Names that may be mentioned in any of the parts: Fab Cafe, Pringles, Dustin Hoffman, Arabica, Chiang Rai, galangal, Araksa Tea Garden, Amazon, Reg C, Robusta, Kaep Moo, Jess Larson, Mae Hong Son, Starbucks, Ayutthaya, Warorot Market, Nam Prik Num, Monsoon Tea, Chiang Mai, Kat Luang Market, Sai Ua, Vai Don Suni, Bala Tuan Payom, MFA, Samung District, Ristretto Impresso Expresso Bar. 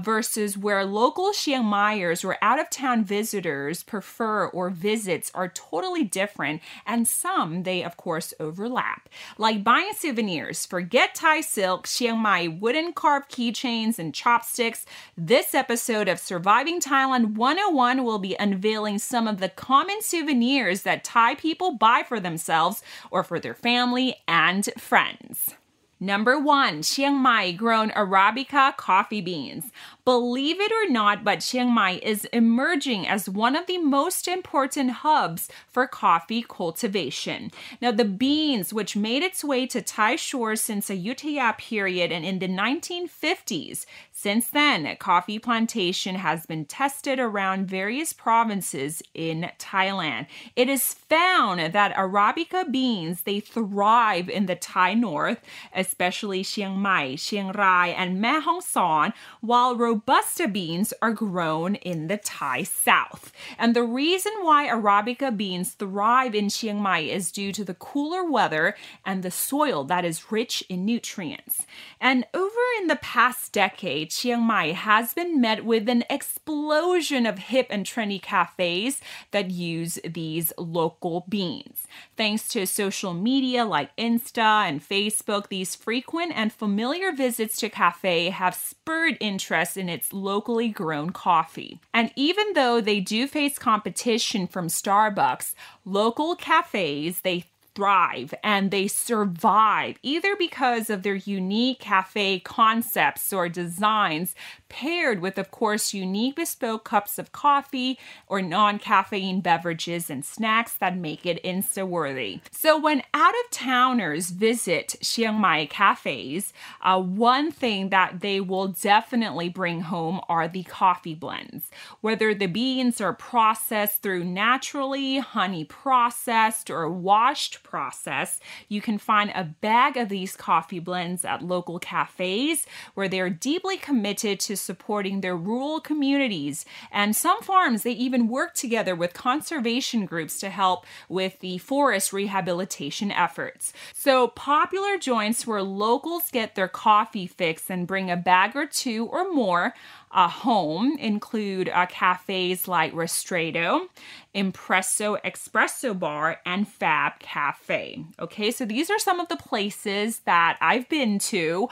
versus where local Chiang Maiers or out-of-town visitors prefer or visits are totally different, and some they of course overlap. Like buying souvenirs, forget Thai silk, Chiang Mai wooden carved keychains and chopsticks. This episode of Surviving Thailand 101 will be unveiling some of the common souvenirs that Thai people buy for themselves or for their family and friends. Number 1, Chiang Mai grown Arabica coffee beans. Believe it or not, but Chiang Mai is emerging as one of the most important hubs for coffee cultivation. Now, the beans, which made its way to Thai shores since Ayutthaya period and in the 1950s, since then, coffee plantation has been tested around various provinces in Thailand. It is found that Arabica beans, they thrive in the Thai north, especially Chiang Mai, Chiang Rai, and Mae Hong Son, while Robusta beans are grown in the Thai south. And the reason why Arabica beans thrive in Chiang Mai is due to the cooler weather and the soil that is rich in nutrients. And over in the past decade, Chiang Mai has been met with an explosion of hip and trendy cafes that use these local beans. Thanks to social media like Insta and Facebook, these frequent and familiar visits to cafe have spurred interest in its locally grown coffee. And even though they do face competition from Starbucks, local cafes, they thrive and they survive either because of their unique cafe concepts or designs paired with, of course, unique bespoke cups of coffee or non-caffeine beverages and snacks that make it Insta-worthy. So when out-of-towners visit Chiang Mai cafes, one thing that they will definitely bring home are the coffee blends. Whether the beans are processed through naturally, honey-processed, or washed process, you can find a bag of these coffee blends at local cafes where they are deeply committed to supporting their rural communities. And some farms, they even work together with conservation groups to help with the forest rehabilitation efforts. So popular joints where locals get their coffee fix and bring a bag or two or more home include cafes like Ristretto, Impresso Expresso Bar, and Fab Cafe. Okay, so these are some of the places that I've been to.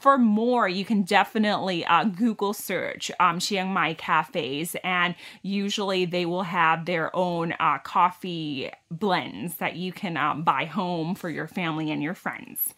For more, you can definitely Google search Chiang Mai cafes, and usually they will have their own coffee blends that you can buy home for your family and your friends.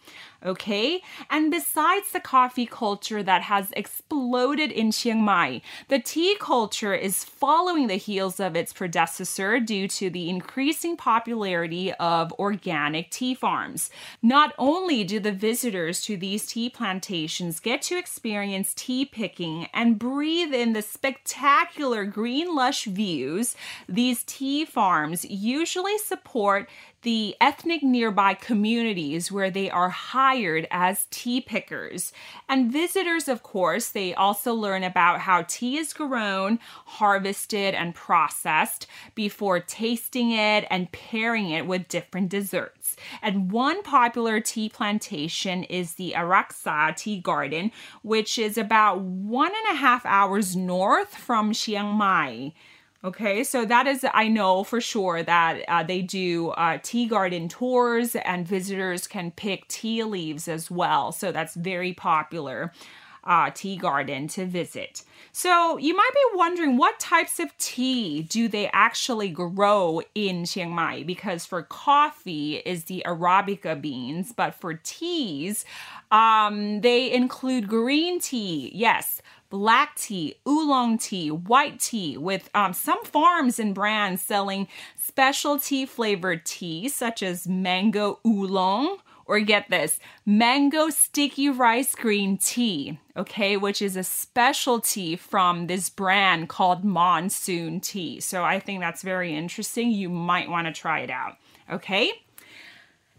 Okay, and besides the coffee culture that has exploded in Chiang Mai. The tea culture is following the heels of its predecessor due to the increasing popularity of organic tea farms. Not only do the visitors to these tea plantations get to experience tea picking and breathe in the spectacular green lush views, these tea farms usually support the ethnic nearby communities where they are hired as tea pickers. And visitors, of course, they also learn about how tea is grown, harvested, and processed before tasting it and pairing it with different desserts. And one popular tea plantation is the Araksa Tea Garden, which is about 1.5 hours north from Chiang Mai. Okay, so that is, I know for sure that they do tea garden tours and visitors can pick tea leaves as well. So that's very popular tea garden to visit. So you might be wondering what types of tea do they actually grow in Chiang Mai? Because for coffee is the Arabica beans, but for teas, they include green tea, yes, black tea, oolong tea, white tea, with some farms and brands selling specialty flavored tea such as mango oolong, or get this, mango sticky rice green tea, okay, which is a specialty from this brand called Monsoon Tea. So I think that's very interesting. You might want to try it out, okay?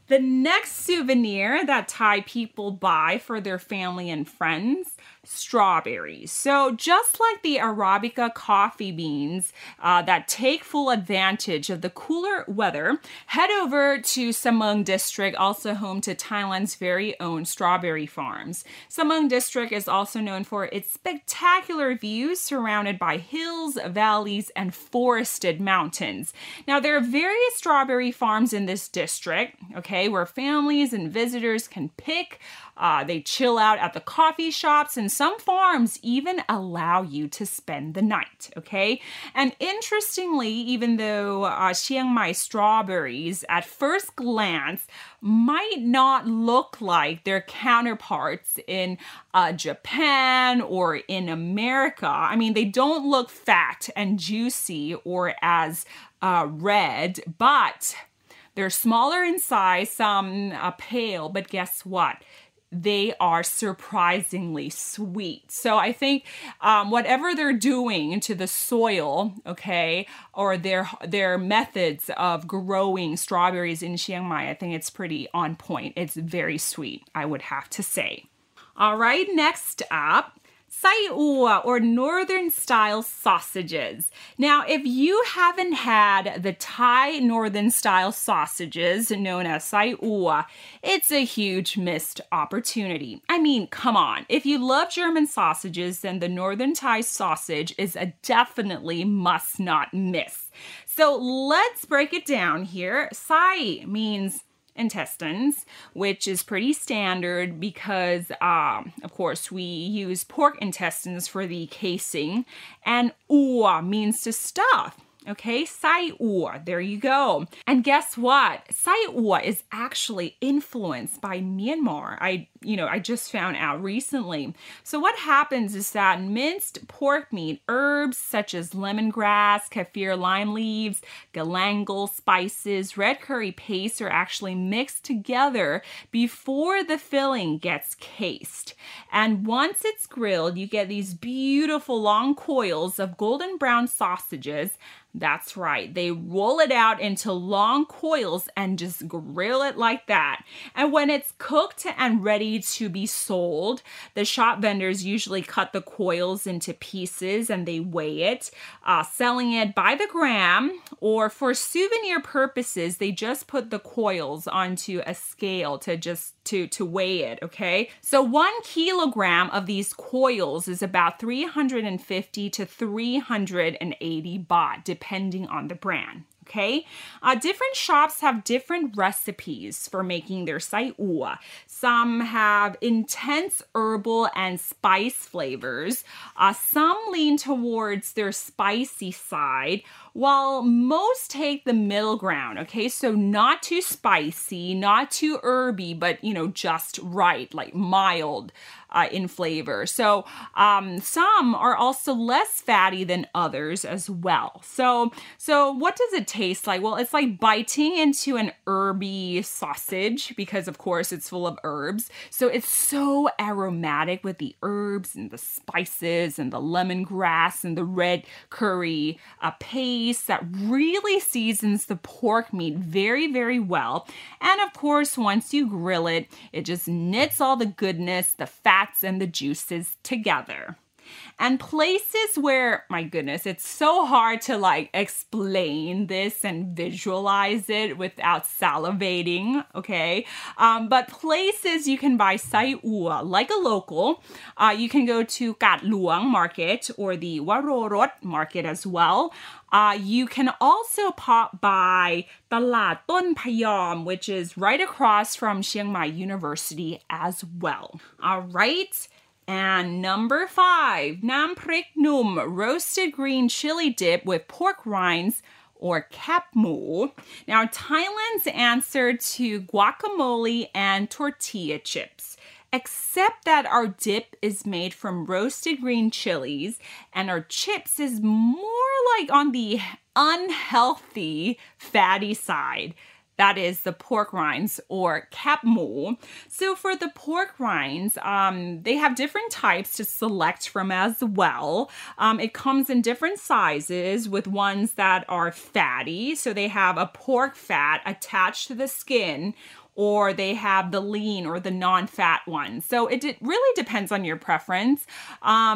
The next souvenir that Thai people buy for their family and friends, strawberries. So just like the Arabica coffee beans that take full advantage of the cooler weather, head over to Samung District, also home to Thailand's very own strawberry farms. Samung District is also known for its spectacular views surrounded by hills, valleys, and forested mountains. Now, there are various strawberry farms in this district, okay, where families and visitors can pick. They chill out at the coffee shops, and some farms even allow you to spend the night, okay? And interestingly, even though Chiang Mai strawberries at first glance might not look like their counterparts in Japan or in America, I mean, they don't look fat and juicy or as red, but they're smaller in size, some pale, but guess what? They are surprisingly sweet. So I think whatever they're doing to the soil, okay, or their methods of growing strawberries in Chiang Mai, I think it's pretty on point. It's very sweet, I would have to say. All right, next up, Sai Ua, or northern-style sausages. Now, if you haven't had the Thai northern-style sausages known as Sai Ua, it's a huge missed opportunity. I mean, come on. If you love German sausages, then the northern Thai sausage is a definitely must not miss. So let's break it down here. Sai means intestines, which is pretty standard because, of course, we use pork intestines for the casing, and ua means to stuff. Okay, Sai Ua, there you go. And guess what? Sai Ua is actually influenced by Myanmar. I just found out recently. So what happens is that minced pork meat, herbs such as lemongrass, kaffir lime leaves, galangal, spices, red curry paste are actually mixed together before the filling gets cased. And once it's grilled, you get these beautiful long coils of golden brown sausages. That's right, they roll it out into long coils and just grill it like that. And when it's cooked and ready to be sold, the shop vendors usually cut the coils into pieces and they weigh it, selling it by the gram, or for souvenir purposes, they just put the coils onto a scale to just to weigh it, okay? So 1 kilogram of these coils is about 350 to 380 baht, depending on the brand, okay? Different shops have different recipes for making their Sai Ua. Some have intense herbal and spice flavors. Some lean towards their spicy side, while most take the middle ground, okay? So not too spicy, not too herby, but, you know, just right, like mild in flavor. So some are also less fatty than others as well. So what does it taste like? Well, it's like biting into an herby sausage because, of course, it's full of herbs. So it's so aromatic with the herbs and the spices and the lemongrass and the red curry paste that really seasons the pork meat very, very well. And of course, once you grill it, it just knits all the goodness, the fats, and the juices together. And places where, my goodness, it's so hard to like explain this and visualize it without salivating, okay? But places you can buy Sai Ua, like a local. You can go to Kat Luang Market or the Warorot Market as well. You can also pop by Bala Tuan Payom, which is right across from Chiang Mai University as well. All right. And number 5, Nam Prik Num, roasted green chili dip with pork rinds or Kaep Moo. Now, Thailand's answer to guacamole and tortilla chips, except that our dip is made from roasted green chilies and our chips is more like on the unhealthy, fatty side. That is the pork rinds or Kaep Moo. So for the pork rinds, they have different types to select from as well. It comes in different sizes with ones that are fatty. So they have a pork fat attached to the skin, or they have the lean or the non-fat one. So it really depends on your preference.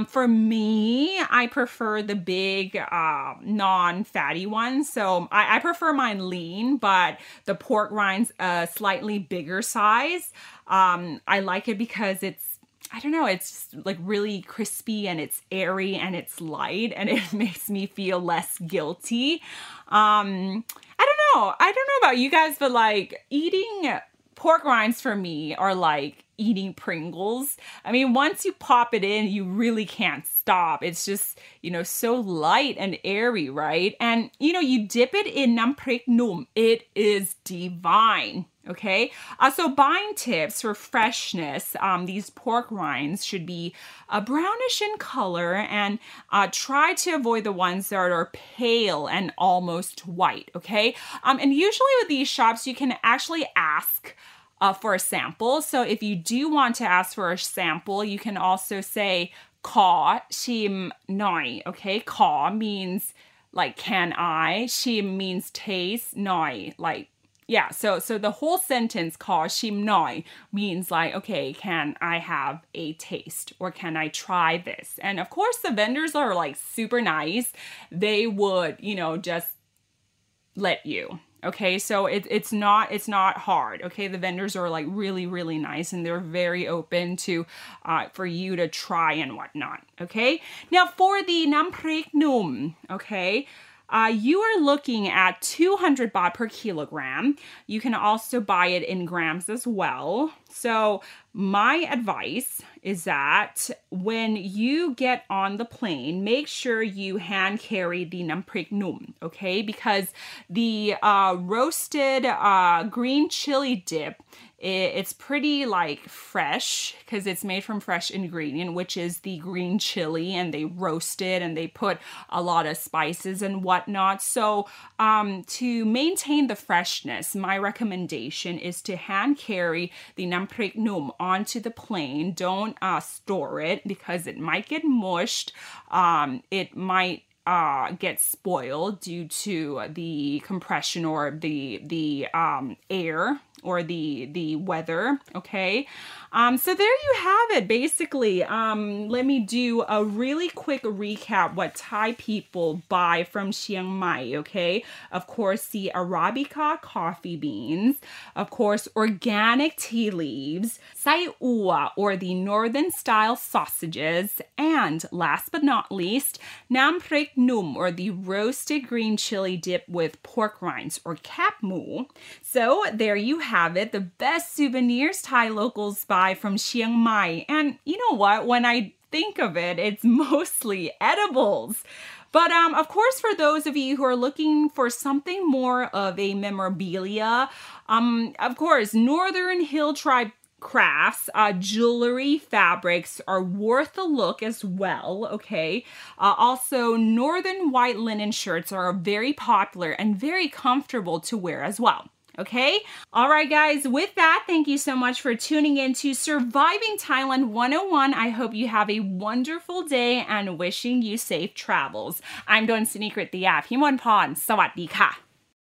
For me, I prefer the big non-fatty one. So I prefer mine lean, but the pork rinds a slightly bigger size. I like it because it's like really crispy and it's airy and it's light and it makes me feel less guilty. I don't know about you guys, but like eating pork rinds for me are like eating Pringles. I mean, once you pop it in, you really can't stop. It's just, you know, so light and airy, right? And, you know, you dip it in Nam Prik Num. It is divine. Okay, so buying tips for freshness, these pork rinds should be brownish in color and try to avoid the ones that are pale and almost white, okay? And usually with these shops, you can actually ask for a sample. So if you do want to ask for a sample, you can also say, "Ka shim noi," okay? Ka means like, can I? Shim means taste, noi, like, yeah, so the whole sentence, ka shim noi, means like, okay, can I have a taste or can I try this? And of course, the vendors are like super nice. They would, you know, just let you. Okay, so it's not hard. Okay, the vendors are like really, really nice and they're very open to for you to try and whatnot. Okay, now for the Nam Prik Num, okay. You are looking at 200 baht per kilogram. You can also buy it in grams as well. So my advice is that when you get on the plane, make sure you hand carry the Nam Prik Num, okay? Because the roasted green chili dip, it's pretty like fresh because it's made from fresh ingredient, which is the green chili, and they roast it and they put a lot of spices and whatnot. So to maintain the freshness, my recommendation is to hand carry the Nam Prik Num onto the plane. Don't store it because it might get mushed. It might get spoiled due to the compression or the air or the weather, okay? So there you have it, basically. Let me do a really quick recap what Thai people buy from Chiang Mai, okay? Of course, the Arabica coffee beans. Of course, organic tea leaves. Sai Ua, or the northern-style sausages. And last but not least, Nam Prik Num, or the roasted green chili dip with pork rinds, or Kaep Moo. So there you have it, the best souvenirs Thai locals buy from Chiang Mai. And you know what? When I think of it, it's mostly edibles. But of course, for those of you who are looking for something more of a memorabilia, of course, Northern Hill Tribe crafts, jewelry, fabrics are worth a look as well, okay? Also, Northern white linen shirts are very popular and very comfortable to wear as well. Okay? All right, guys, with that, thank you so much for tuning in to Surviving Thailand 101. I hope you have a wonderful day and wishing you safe travels. I'm Don Suni, the app. Himon Pon. Sawadee ka.